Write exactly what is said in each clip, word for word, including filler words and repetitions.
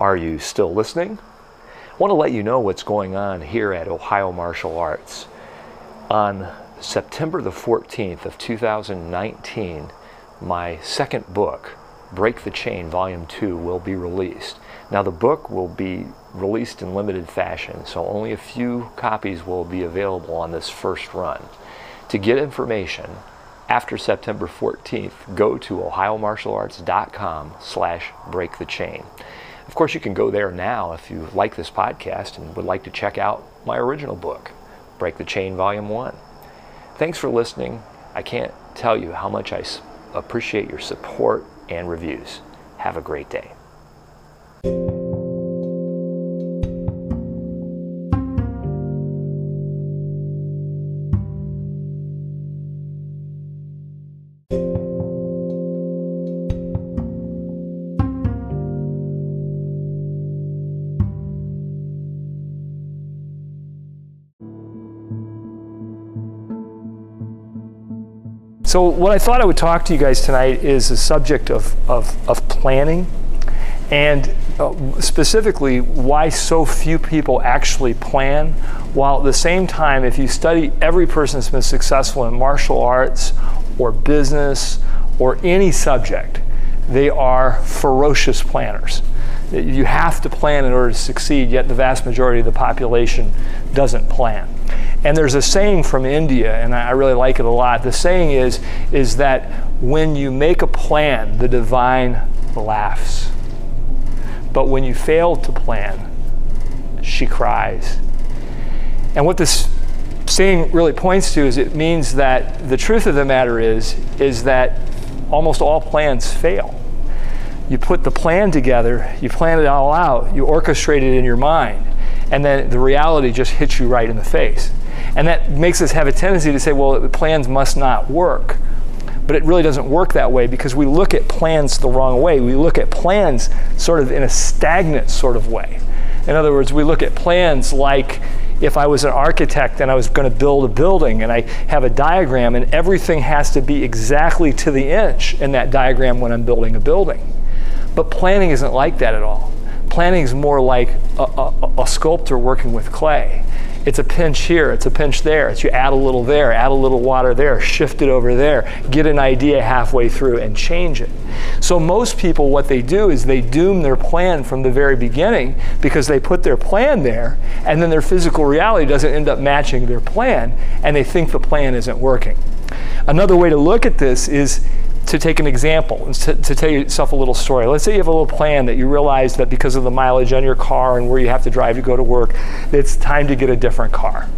Are you still listening? I want to let you know what's going on here at Ohio Martial Arts. On September the fourteenth of two thousand nineteen, my second book, Break the Chain, Volume two, will be released. Now, the book will be released in limited fashion, so only a few copies will be available on this first run. To get information after September fourteenth, go to ohio martial arts dot com slash break the chain. Of course, you can go there now if you like this podcast and would like to check out my original book, Break the Chain, Volume one. Thanks for listening. I can't tell you how much I appreciate your support and reviews. Have a great day. So what I thought I would talk to you guys tonight is the subject of, of, of planning, and uh, specifically why so few people actually plan, while at the same time, if you study every person that's been successful in martial arts or business or any subject, they are ferocious planners. You have to plan in order to succeed, yet the vast majority of the population doesn't plan. And there's a saying from India, and I really like it a lot. The saying is, is that when you make a plan, the divine laughs. But when you fail to plan, she cries. And what this saying really points to is it means that the truth of the matter is, is that almost all plans fail. You put the plan together, you plan it all out, you orchestrate it in your mind, and then the reality just hits you right in the face. And that makes us have a tendency to say, well, the plans must not work. But it really doesn't work that way, because we look at plans the wrong way. We look at plans sort of in a stagnant sort of way. In other words, we look at plans like if I was an architect and I was going to build a building and I have a diagram and everything has to be exactly to the inch in that diagram when I'm building a building. But planning isn't like that at all. Planning is more like a, a, a sculptor working with clay. It's a pinch here, it's a pinch there. It's you add a little there, add a little water there, shift it over there, get an idea halfway through and change it. So most people, what they do is they doom their plan from the very beginning, because they put their plan there and then their physical reality doesn't end up matching their plan, and they think the plan isn't working. Another way to look at this is to take an example, and to, to tell yourself a little story. Let's say you have a little plan that you realize that because of the mileage on your car and where you have to drive to go to work, it's time to get a different car.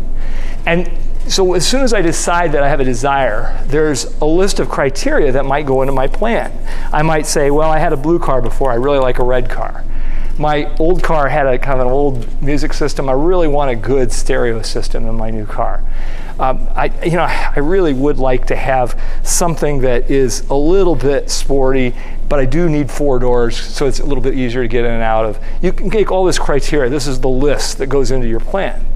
And so as soon as I decide that I have a desire, there's a list of criteria that might go into my plan. I might say, well, I had a blue car before, I really like a red car. My old car had a kind of an old music system. I really want a good stereo system in my new car. Um, I, you know, I really would like to have something that is a little bit sporty, but I do need four doors, so it's a little bit easier to get in and out of. You can take all this criteria. This is the list that goes into your plan.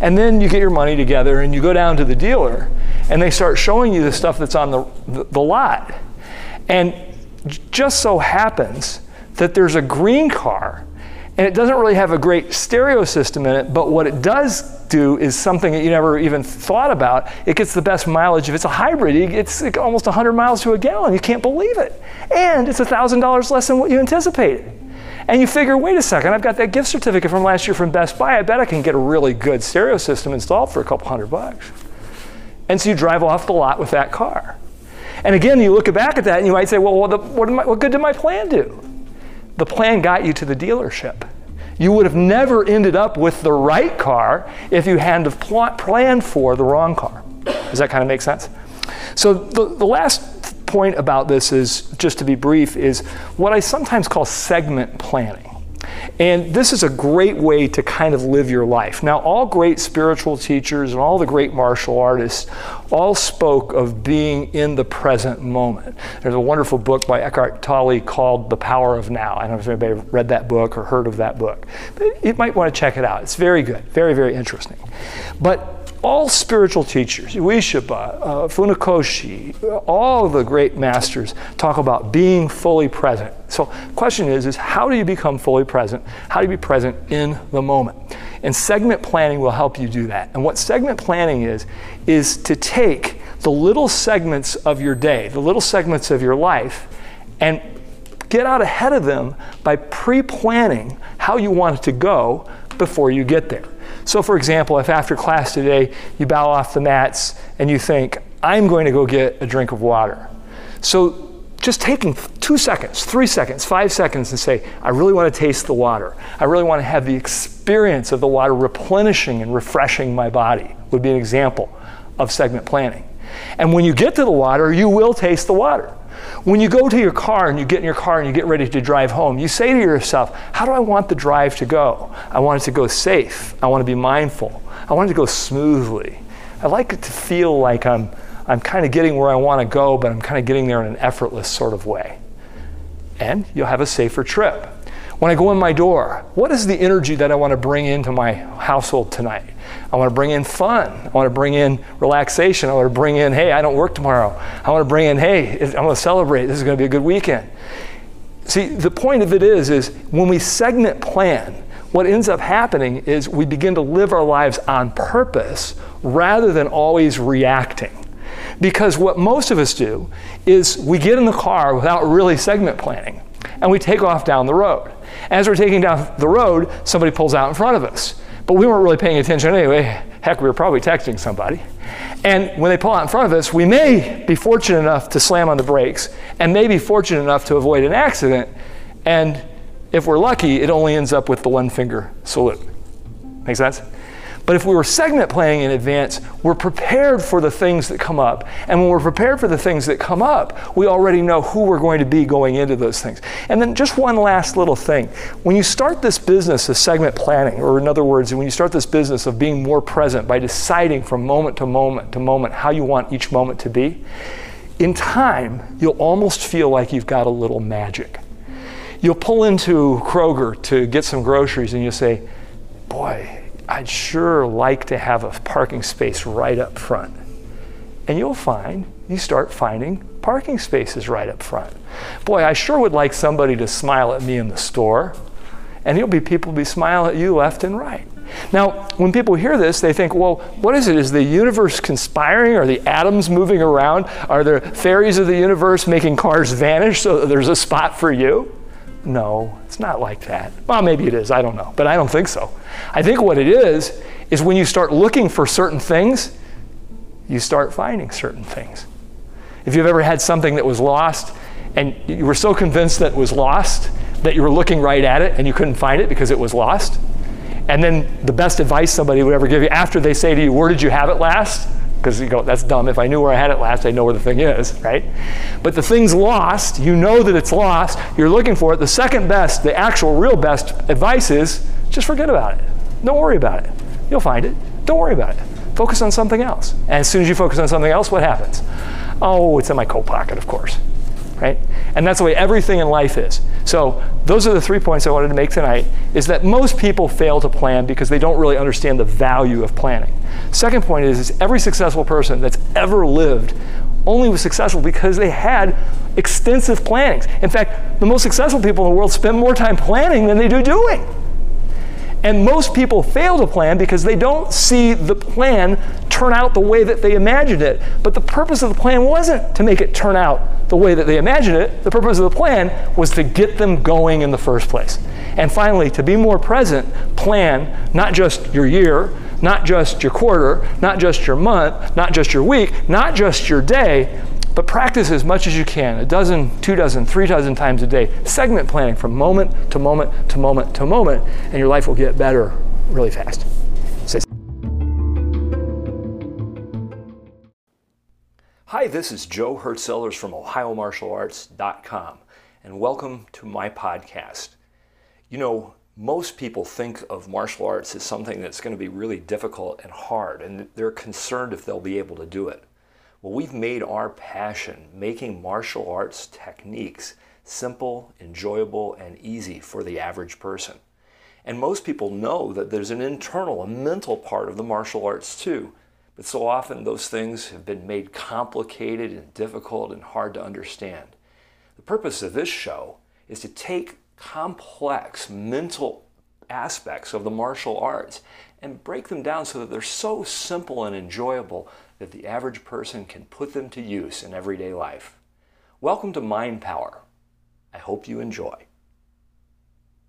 And then you get your money together and you go down to the dealer and they start showing you the stuff that's on the, the, the lot. And just so happens that there's a green car, and it doesn't really have a great stereo system in it, but what it does do is something that you never even thought about. It gets the best mileage. If it's a hybrid, it's almost one hundred miles to a gallon. You can't believe it. And it's one thousand dollars less than what you anticipated. And you figure, wait a second, I've got that gift certificate from last year from Best Buy. I bet I can get a really good stereo system installed for a couple hundred bucks. And so you drive off the lot with that car. And again, you look back at that and you might say, well, what, the, what, am I, what good did my plan do? The plan got you to the dealership. You would have never ended up with the right car if you hadn't planned for the wrong car. Does that kind of make sense? So the, the last point about this is, just to be brief, is what I sometimes call segment planning. And this is a great way to kind of live your life. Now, all great spiritual teachers and all the great martial artists all spoke of being in the present moment. There's a wonderful book by Eckhart Tolle called The Power of Now. I don't know if anybody read that book or heard of that book, but you might want to check it out. It's very good, very, very interesting. But all spiritual teachers, Ueshiba, uh, Funakoshi, all of the great masters talk about being fully present. So the question is, is how do you become fully present? How do you be present in the moment? And segment planning will help you do that. And what segment planning is, is to take the little segments of your day, the little segments of your life, and get out ahead of them by pre-planning how you want it to go before you get there. So for example, if after class today, you bow off the mats and you think, I'm going to go get a drink of water. So just taking two seconds, three seconds, five seconds and say, I really want to taste the water. I really want to have the experience of the water replenishing and refreshing my body would be an example of segment planning. And when you get to the water, you will taste the water. When you go to your car and you get in your car and you get ready to drive home, you say to yourself, how do I want the drive to go? I want it to go safe. I want to be mindful. I want it to go smoothly. I like it to feel like I'm, I'm kind of getting where I want to go, but I'm kind of getting there in an effortless sort of way. And you'll have a safer trip. When I go in my door, what is the energy that I want to bring into my household tonight? I want to bring in fun. I want to bring in relaxation. I want to bring in, hey, I don't work tomorrow. I want to bring in, hey, I'm going to celebrate. This is going to be a good weekend. See, the point of it is, is when we segment plan, what ends up happening is we begin to live our lives on purpose rather than always reacting. Because what most of us do is we get in the car without really segment planning, and we take off down the road. As we're taking down the road, somebody pulls out in front of us. But we weren't really paying attention anyway. Heck, we were probably texting somebody. And when they pull out in front of us, we may be fortunate enough to slam on the brakes and may be fortunate enough to avoid an accident. And if we're lucky, it only ends up with the one finger salute. Make sense? But if we were segment planning in advance, we're prepared for the things that come up. And when we're prepared for the things that come up, we already know who we're going to be going into those things. And then just one last little thing. When you start this business of segment planning, or in other words, when you start this business of being more present by deciding from moment to moment to moment how you want each moment to be, in time, you'll almost feel like you've got a little magic. You'll pull into Kroger to get some groceries and you'll say, boy, I'd sure like to have a parking space right up front. And you'll find, you start finding parking spaces right up front. Boy, I sure would like somebody to smile at me in the store. And you'll be, people will be smiling at you left and right. Now, when people hear this, they think, well, what is it? Is the universe conspiring? Are the atoms moving around? Are there fairies of the universe making cars vanish so that there's a spot for you? No, it's not like that. Well, maybe it is, I don't know, but I don't think so. I think what it is, is when you start looking for certain things, you start finding certain things. If you've ever had something that was lost and you were so convinced that it was lost that you were looking right at it and you couldn't find it because it was lost, and then the best advice somebody would ever give you after they say to you, where did you have it last? Because you go, that's dumb. If I knew where I had it last, I'd know where the thing is, right? But the thing's lost. You know that it's lost. You're looking for it. The second best, the actual real best advice is just forget about it. Don't worry about it. You'll find it. Don't worry about it. Focus on something else. And as soon as you focus on something else, what happens? Oh, it's in my coat pocket, of course, right? And that's the way everything in life is. So those are the three points I wanted to make tonight, is that most people fail to plan because they don't really understand the value of planning. Second point is, is every successful person that's ever lived only was successful because they had extensive plannings. In fact, the most successful people in the world spend more time planning than they do doing. And most people fail to plan because they don't see the plan turn out the way that they imagined it. But the purpose of the plan wasn't to make it turn out the way that they imagined it. The purpose of the plan was to get them going in the first place. And finally, to be more present, plan not just your year, not just your quarter, not just your month, not just your week, not just your day, but practice as much as you can, a dozen, two dozen, three dozen times a day, segment planning from moment to moment to moment to moment, and your life will get better really fast. Hi, this is Joe Hertzellers from ohio martial arts dot com, and welcome to my podcast. You know, most people think of martial arts as something that's going to be really difficult and hard, and they're concerned if they'll be able to do it. Well, we've made our passion, making martial arts techniques, simple, enjoyable, and easy for the average person. And most people know that there's an internal, a mental part of the martial arts too. But so often those things have been made complicated and difficult and hard to understand. The purpose of this show is to take complex mental aspects of the martial arts and break them down so that they're so simple and enjoyable that the average person can put them to use in everyday life. Welcome to Mind Power. I hope you enjoy.